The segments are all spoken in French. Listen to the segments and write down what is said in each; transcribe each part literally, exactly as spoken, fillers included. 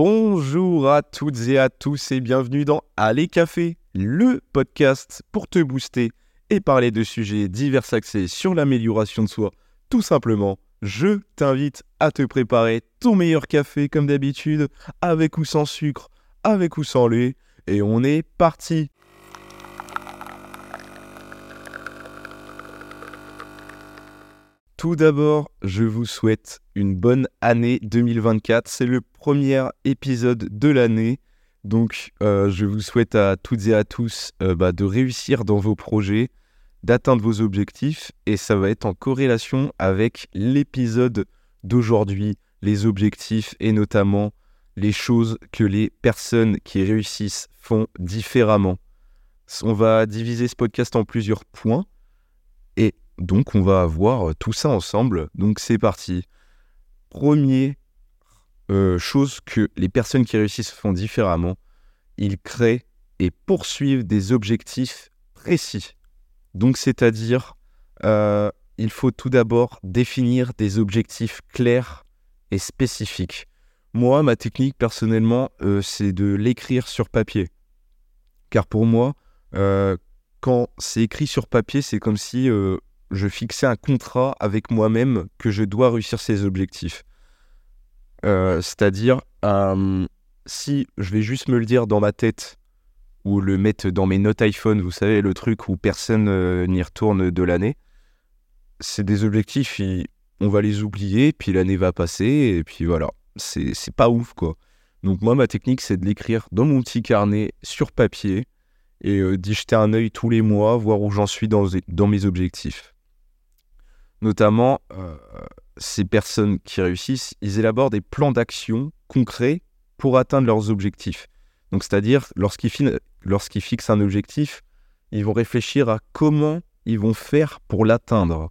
Bonjour à toutes et à tous et bienvenue dans Allez Café, le podcast pour te booster et parler de sujets divers axés sur l'amélioration de soi. Tout simplement, je t'invite à te préparer ton meilleur café comme d'habitude, avec ou sans sucre, avec ou sans lait, et on est parti. Tout d'abord, je vous souhaite une bonne année deux mille vingt-quatre. C'est le premier épisode de l'année. Donc, euh, je vous souhaite à toutes et à tous euh, bah, de réussir dans vos projets, d'atteindre vos objectifs. Et ça va être en corrélation avec l'épisode d'aujourd'hui, les objectifs et notamment les choses que les personnes qui réussissent font différemment. On va diviser ce podcast en plusieurs points. Et donc, on va avoir tout ça ensemble. Donc, c'est parti. Première euh, chose que les personnes qui réussissent font différemment, ils créent et poursuivent des objectifs précis. Donc, c'est-à-dire, euh, il faut tout d'abord définir des objectifs clairs et spécifiques. Moi, ma technique, personnellement, euh, c'est de l'écrire sur papier. Car pour moi, euh, quand c'est écrit sur papier, c'est comme si... Euh, je fixais un contrat avec moi-même que je dois réussir ces objectifs. Euh, c'est-à-dire, euh, si je vais juste me le dire dans ma tête ou le mettre dans mes notes iPhone, vous savez, le truc où personne euh, n'y retourne de l'année, c'est des objectifs, y, on va les oublier, puis l'année va passer, et puis voilà, c'est, c'est pas ouf, quoi. Donc moi, ma technique, c'est de l'écrire dans mon petit carnet sur papier et euh, d'y jeter un œil tous les mois, voir où j'en suis dans, dans mes objectifs. Notamment, euh, ces personnes qui réussissent, ils élaborent des plans d'action concrets pour atteindre leurs objectifs. Donc, c'est-à-dire, lorsqu'ils, fin- lorsqu'ils fixent un objectif, ils vont réfléchir à comment ils vont faire pour l'atteindre.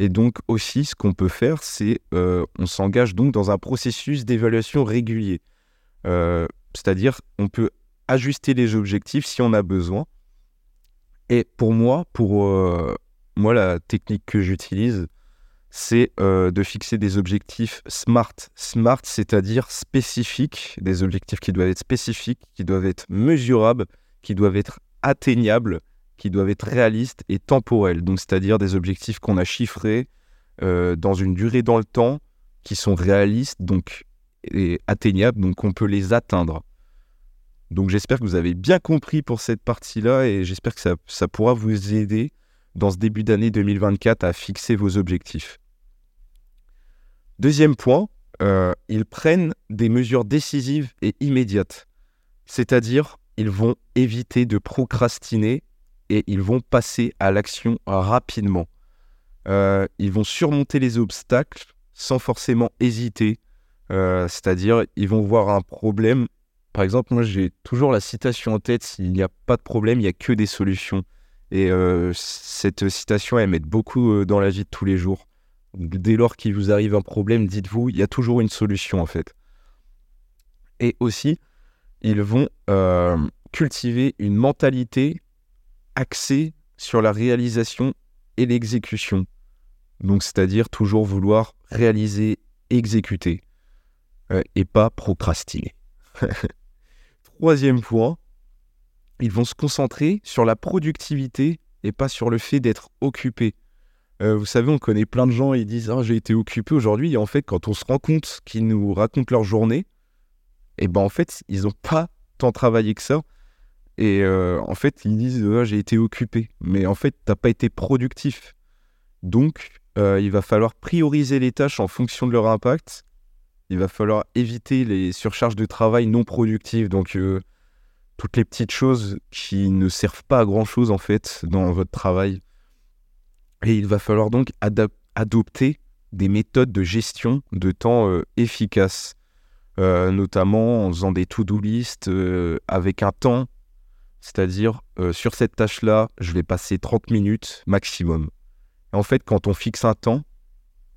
Et donc, aussi, ce qu'on peut faire, c'est euh, on s'engage donc dans un processus d'évaluation régulier. Euh, c'est-à-dire, on peut ajuster les objectifs si on a besoin. Et pour moi, pour... Euh, Moi, la technique que j'utilise, c'est euh, de fixer des objectifs SMART. SMART, c'est-à-dire spécifiques, des objectifs qui doivent être spécifiques, qui doivent être mesurables, qui doivent être atteignables, qui doivent être réalistes et temporels. Donc, c'est-à-dire des objectifs qu'on a chiffrés euh, dans une durée dans le temps, qui sont réalistes donc, et atteignables, donc on peut les atteindre. Donc, j'espère que vous avez bien compris pour cette partie-là et j'espère que ça, ça pourra vous aider dans ce début d'année deux mille vingt-quatre à fixer vos objectifs. Deuxième point, euh, ils prennent des mesures décisives et immédiates. C'est-à-dire, ils vont éviter de procrastiner et ils vont passer à l'action rapidement. Euh, ils vont surmonter les obstacles sans forcément hésiter. Euh, c'est-à-dire, ils vont voir un problème. Par exemple, moi, j'ai toujours la citation en tête, s'il n'y a pas de problème, il n'y a que des solutions. Et euh, cette citation, elle m'aide beaucoup dans la vie de tous les jours. Dès lors qu'il vous arrive un problème, dites-vous, il y a toujours une solution en fait. Et aussi, ils vont euh, cultiver une mentalité axée sur la réalisation et l'exécution. Donc, c'est-à-dire toujours vouloir réaliser, exécuter euh, et pas procrastiner. Troisième point. Ils vont se concentrer sur la productivité et pas sur le fait d'être occupé. Euh, vous savez, on connaît plein de gens, ils disent « Ah, j'ai été occupé aujourd'hui ». Et en fait, quand on se rend compte qu'ils nous racontent leur journée, eh ben en fait, ils n'ont pas tant travaillé que ça. Et euh, en fait, ils disent ah, « j'ai été occupé ». Mais en fait, tu n'as pas été productif. Donc, euh, il va falloir prioriser les tâches en fonction de leur impact. Il va falloir éviter les surcharges de travail non productives. Donc... Euh, toutes les petites choses qui ne servent pas à grand-chose, en fait, dans votre travail. Et il va falloir donc adap- adopter des méthodes de gestion de temps euh, efficaces, euh, notamment en faisant des to-do list euh, avec un temps, c'est-à-dire euh, sur cette tâche-là, je vais passer trente minutes maximum. Et en fait, quand on fixe un temps,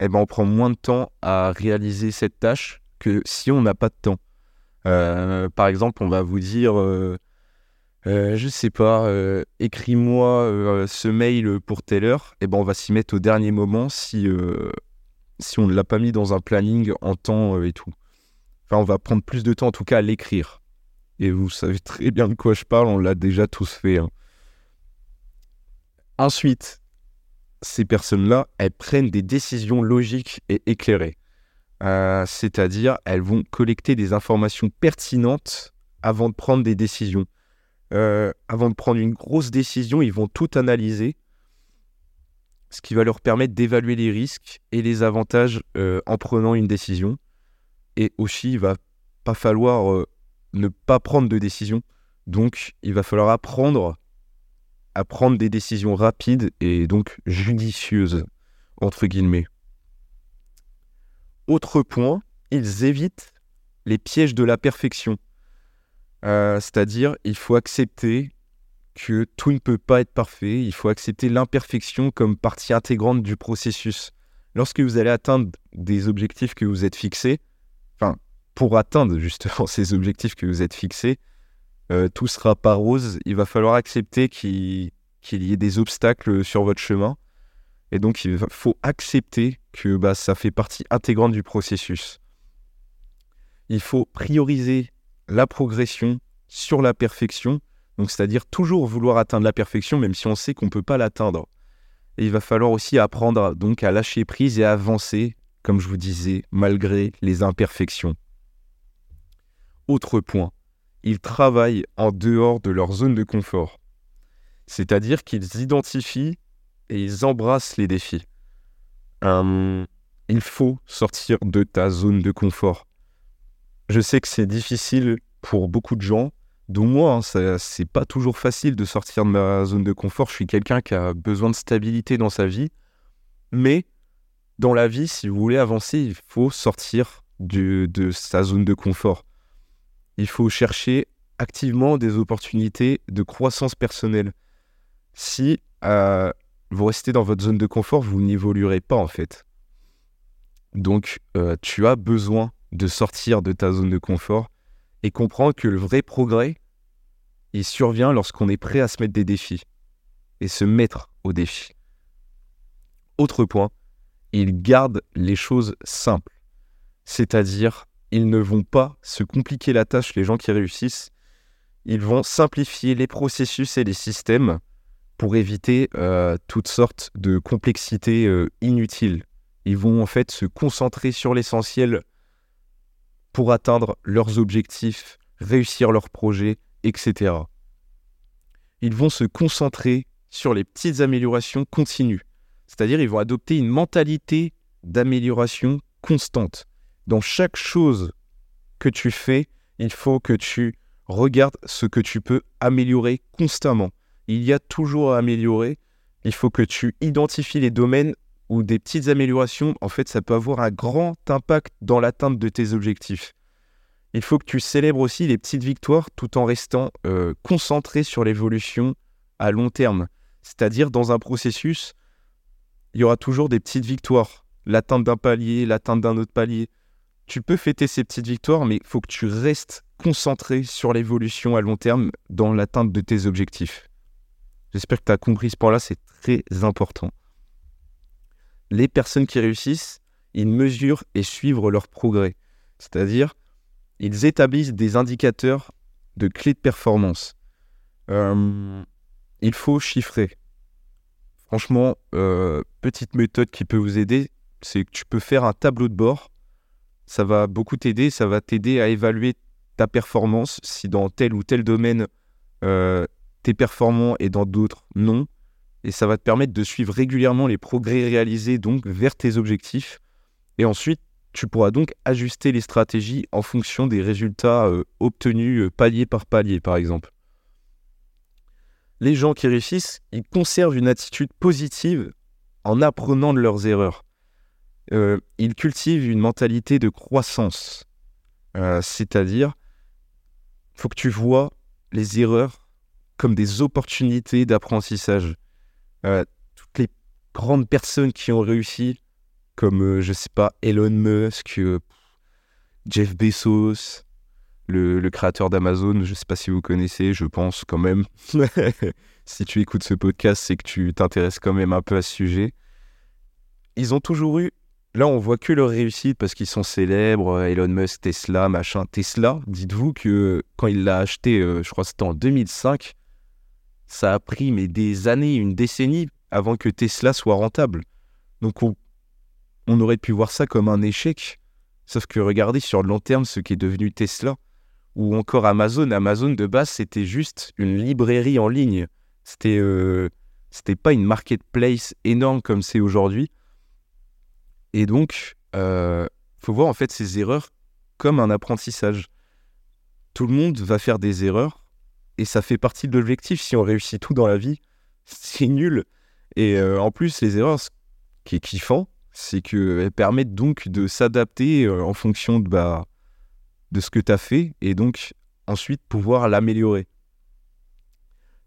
eh ben, on prend moins de temps à réaliser cette tâche que si on n'a pas de temps. Euh, par exemple, on va vous dire, euh, euh, je sais pas, euh, écris-moi euh, ce mail pour telle heure. Et ben, on va s'y mettre au dernier moment si euh, si on ne l'a pas mis dans un planning en temps euh, et tout. Enfin, on va prendre plus de temps, en tout cas, à l'écrire. Et vous savez très bien de quoi je parle, on l'a déjà tous fait. Hein. Ensuite, ces personnes-là, elles prennent des décisions logiques et éclairées. Euh, c'est-à-dire, elles vont collecter des informations pertinentes avant de prendre des décisions. Euh, avant de prendre une grosse décision, ils vont tout analyser, ce qui va leur permettre d'évaluer les risques et les avantages euh, en prenant une décision. Et aussi, il va pas falloir euh, ne pas prendre de décision. Donc, il va falloir apprendre à prendre des décisions rapides et donc judicieuses, entre guillemets. Autre point, ils évitent les pièges de la perfection. Euh, c'est-à-dire, il faut accepter que tout ne peut pas être parfait. Il faut accepter l'imperfection comme partie intégrante du processus. Lorsque vous allez atteindre des objectifs que vous êtes fixés, enfin, pour atteindre justement ces objectifs que vous êtes fixés, euh, tout ne sera pas rose. Il va falloir accepter qu'il, qu'il y ait des obstacles sur votre chemin. Et donc, il faut accepter que bah, ça fait partie intégrante du processus. Il faut prioriser la progression sur la perfection. Donc, c'est-à-dire toujours vouloir atteindre la perfection, même si on sait qu'on ne peut pas l'atteindre. Et il va falloir aussi apprendre donc, à lâcher prise et à avancer, comme je vous disais, malgré les imperfections. Autre point, ils travaillent en dehors de leur zone de confort. C'est-à-dire qu'ils identifient et ils embrassent les défis. Hum, il faut sortir de ta zone de confort. Je sais que c'est difficile pour beaucoup de gens, dont moi, hein, ça, c'est pas toujours facile de sortir de ma zone de confort. Je suis quelqu'un qui a besoin de stabilité dans sa vie. Mais dans la vie, si vous voulez avancer, il faut sortir du, de sa zone de confort. Il faut chercher activement des opportunités de croissance personnelle. Si euh, vous restez dans votre zone de confort, vous n'évoluerez pas en fait. Donc, euh, tu as besoin de sortir de ta zone de confort et comprendre que le vrai progrès, il survient lorsqu'on est prêt à se mettre des défis et se mettre aux défis. Autre point, ils gardent les choses simples, c'est-à-dire ils ne vont pas se compliquer la tâche, les gens qui réussissent, ils vont simplifier les processus et les systèmes pour éviter euh, toutes sortes de complexités euh, inutiles. Ils vont en fait se concentrer sur l'essentiel pour atteindre leurs objectifs, réussir leurs projets, et cetera. Ils vont se concentrer sur les petites améliorations continues, c'est-à-dire ils vont adopter une mentalité d'amélioration constante. Dans chaque chose que tu fais, il faut que tu regardes ce que tu peux améliorer constamment. Il y a toujours à améliorer, il faut que tu identifies les domaines ou des petites améliorations, en fait, ça peut avoir un grand impact dans l'atteinte de tes objectifs. Il faut que tu célèbres aussi les petites victoires tout en restant euh, concentré sur l'évolution à long terme. C'est-à-dire, dans un processus, il y aura toujours des petites victoires. L'atteinte d'un palier, l'atteinte d'un autre palier. Tu peux fêter ces petites victoires, mais il faut que tu restes concentré sur l'évolution à long terme dans l'atteinte de tes objectifs. J'espère que tu as compris ce point-là, c'est très important. Les personnes qui réussissent, ils mesurent et suivent leur progrès. C'est-à-dire, ils établissent des indicateurs de clés de performance. Euh, il faut chiffrer. Franchement, euh, petite méthode qui peut vous aider, c'est que tu peux faire un tableau de bord. Ça va beaucoup t'aider, ça va t'aider à évaluer ta performance. Si dans tel ou tel domaine, euh, t'es performant et dans d'autres, non. Et ça va te permettre de suivre régulièrement les progrès réalisés donc vers tes objectifs. Et ensuite, tu pourras donc ajuster les stratégies en fonction des résultats euh, obtenus euh, palier par palier, par exemple. Les gens qui réussissent, ils conservent une attitude positive en apprenant de leurs erreurs. Euh, ils cultivent une mentalité de croissance. Euh, c'est-à-dire, il faut que tu vois les erreurs comme des opportunités d'apprentissage. Euh, toutes les grandes personnes qui ont réussi, comme, euh, je sais pas, Elon Musk, euh, Jeff Bezos, le, le créateur d'Amazon, je sais pas si vous connaissez, je pense quand même. Si tu écoutes ce podcast, c'est que tu t'intéresses quand même un peu à ce sujet. Ils ont toujours eu Là, on voit que leur réussite parce qu'ils sont célèbres, Elon Musk, Tesla, machin. Tesla, dites-vous que quand il l'a acheté, je crois que c'était en deux mille cinq, ça a pris mais des années, une décennie avant que Tesla soit rentable. Donc, on, on aurait pu voir ça comme un échec. Sauf que regardez sur le long terme ce qui est devenu Tesla ou encore Amazon. Amazon, de base, c'était juste une librairie en ligne. C'était, euh, c'était pas une marketplace énorme comme c'est aujourd'hui. Et donc, il euh, faut voir en fait ces erreurs comme un apprentissage. Tout le monde va faire des erreurs et ça fait partie de l'objectif. Si on réussit tout dans la vie, c'est nul. Et euh, en plus, les erreurs, ce qui est kiffant, c'est qu'elles permettent donc de s'adapter euh, en fonction de, bah, de ce que tu as fait et donc ensuite pouvoir l'améliorer.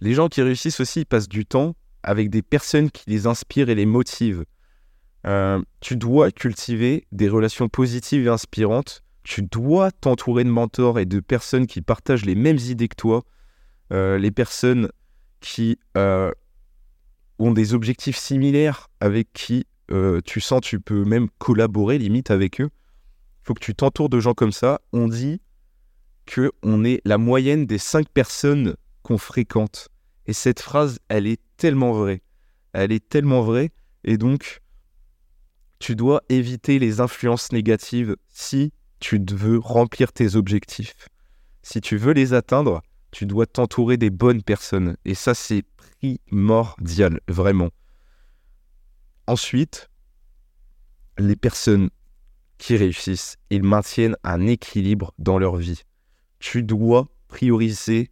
Les gens qui réussissent aussi, ils passent du temps avec des personnes qui les inspirent et les motivent. Euh, tu dois cultiver des relations positives et inspirantes. Tu dois t'entourer de mentors et de personnes qui partagent les mêmes idées que toi. Euh, les personnes qui euh, ont des objectifs similaires avec qui euh, tu sens tu peux même collaborer limite avec eux. Il faut que tu t'entoures de gens comme ça. On dit qu'on est la moyenne des cinq personnes qu'on fréquente. Et cette phrase, elle est tellement vraie. Elle est tellement vraie. Et donc... tu dois éviter les influences négatives si tu veux remplir tes objectifs. Si tu veux les atteindre, tu dois t'entourer des bonnes personnes. Et ça, c'est primordial, vraiment. Ensuite, les personnes qui réussissent, ils maintiennent un équilibre dans leur vie. Tu dois prioriser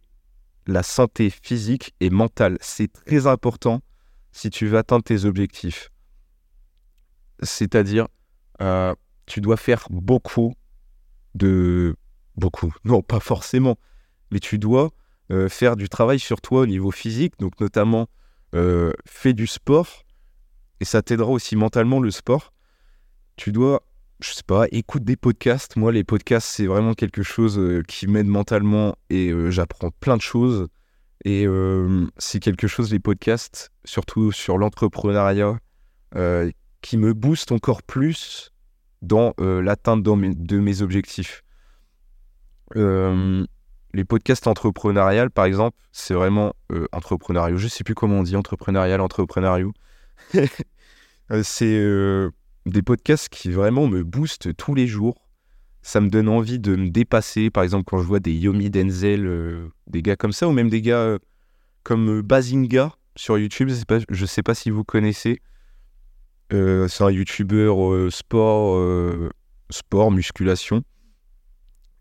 la santé physique et mentale. C'est très important si tu veux atteindre tes objectifs. C'est-à-dire, euh, tu dois faire beaucoup de... Beaucoup, non, pas forcément. Mais tu dois euh, faire du travail sur toi au niveau physique. Donc, notamment, euh, fais du sport. Et ça t'aidera aussi mentalement, le sport. Tu dois, je sais pas, écoute des podcasts. Moi, les podcasts, c'est vraiment quelque chose euh, qui m'aide mentalement. Et euh, j'apprends plein de choses. Et euh, c'est quelque chose, les podcasts, surtout sur l'entrepreneuriat, euh, qui me booste encore plus dans euh, l'atteinte de mes, de mes objectifs. Euh, les podcasts entrepreneuriales, par exemple, c'est vraiment euh, entrepreneuriaux. Je ne sais plus comment on dit, entrepreneurial, entrepreneuriaux. C'est euh, des podcasts qui vraiment me boostent tous les jours. Ça me donne envie de me dépasser. Par exemple, quand je vois des Yomi Denzel, euh, des gars comme ça, ou même des gars euh, comme Bazinga sur YouTube. Je ne sais pas si vous connaissez. Euh, c'est un youtubeur euh, sport, euh, sport, musculation.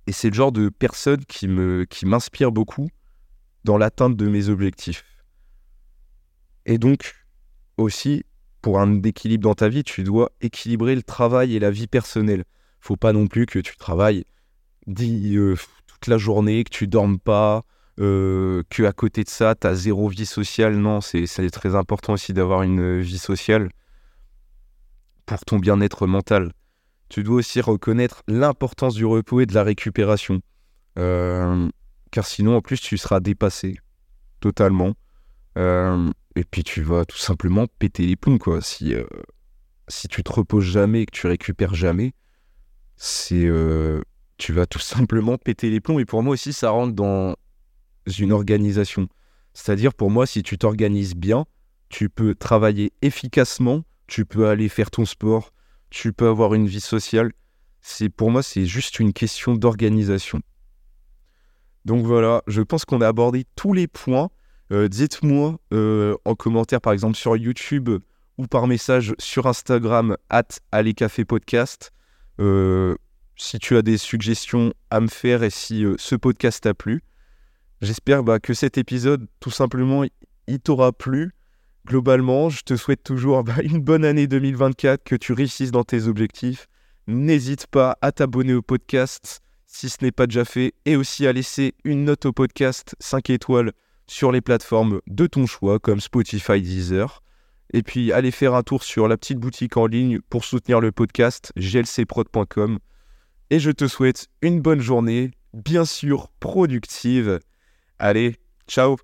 Et c'est le genre de personne qui, me, qui m'inspire beaucoup dans l'atteinte de mes objectifs. Et donc, aussi, pour un équilibre dans ta vie, tu dois équilibrer le travail et la vie personnelle. Faut pas non plus que tu travailles dix, euh, toute la journée, que tu dormes pas, euh, qu'à côté de ça, t'as zéro vie sociale. Non, c'est, c'est très important aussi d'avoir une vie sociale. Pour ton bien-être mental. Tu dois aussi reconnaître l'importance du repos et de la récupération. Euh, car sinon, en plus, tu seras dépassé. Totalement. Euh, et puis, tu vas tout simplement péter les plombs, quoi. Si, euh, si tu te reposes jamais et que tu récupères jamais, c'est, euh, tu vas tout simplement péter les plombs. Et pour moi aussi, ça rentre dans une organisation. C'est-à-dire, pour moi, si tu t'organises bien, tu peux travailler efficacement. Tu peux aller faire ton sport, tu peux avoir une vie sociale. C'est, pour moi, c'est juste une question d'organisation. Donc voilà, je pense qu'on a abordé tous les points. Euh, dites-moi euh, en commentaire, par exemple, sur YouTube ou par message sur Instagram, arobase allez café podcast. Euh, si tu as des suggestions à me faire et si euh, ce podcast t'a plu. J'espère bah, que cet épisode, tout simplement, il t'aura plu. Globalement, je te souhaite toujours bah, une bonne année deux mille vingt-quatre, que tu réussisses dans tes objectifs. N'hésite pas à t'abonner au podcast si ce n'est pas déjà fait et aussi à laisser une note au podcast cinq étoiles sur les plateformes de ton choix comme Spotify, Deezer. Et puis, allez faire un tour sur la petite boutique en ligne pour soutenir le podcast g l c prod point com. Et je te souhaite une bonne journée, bien sûr productive. Allez, ciao!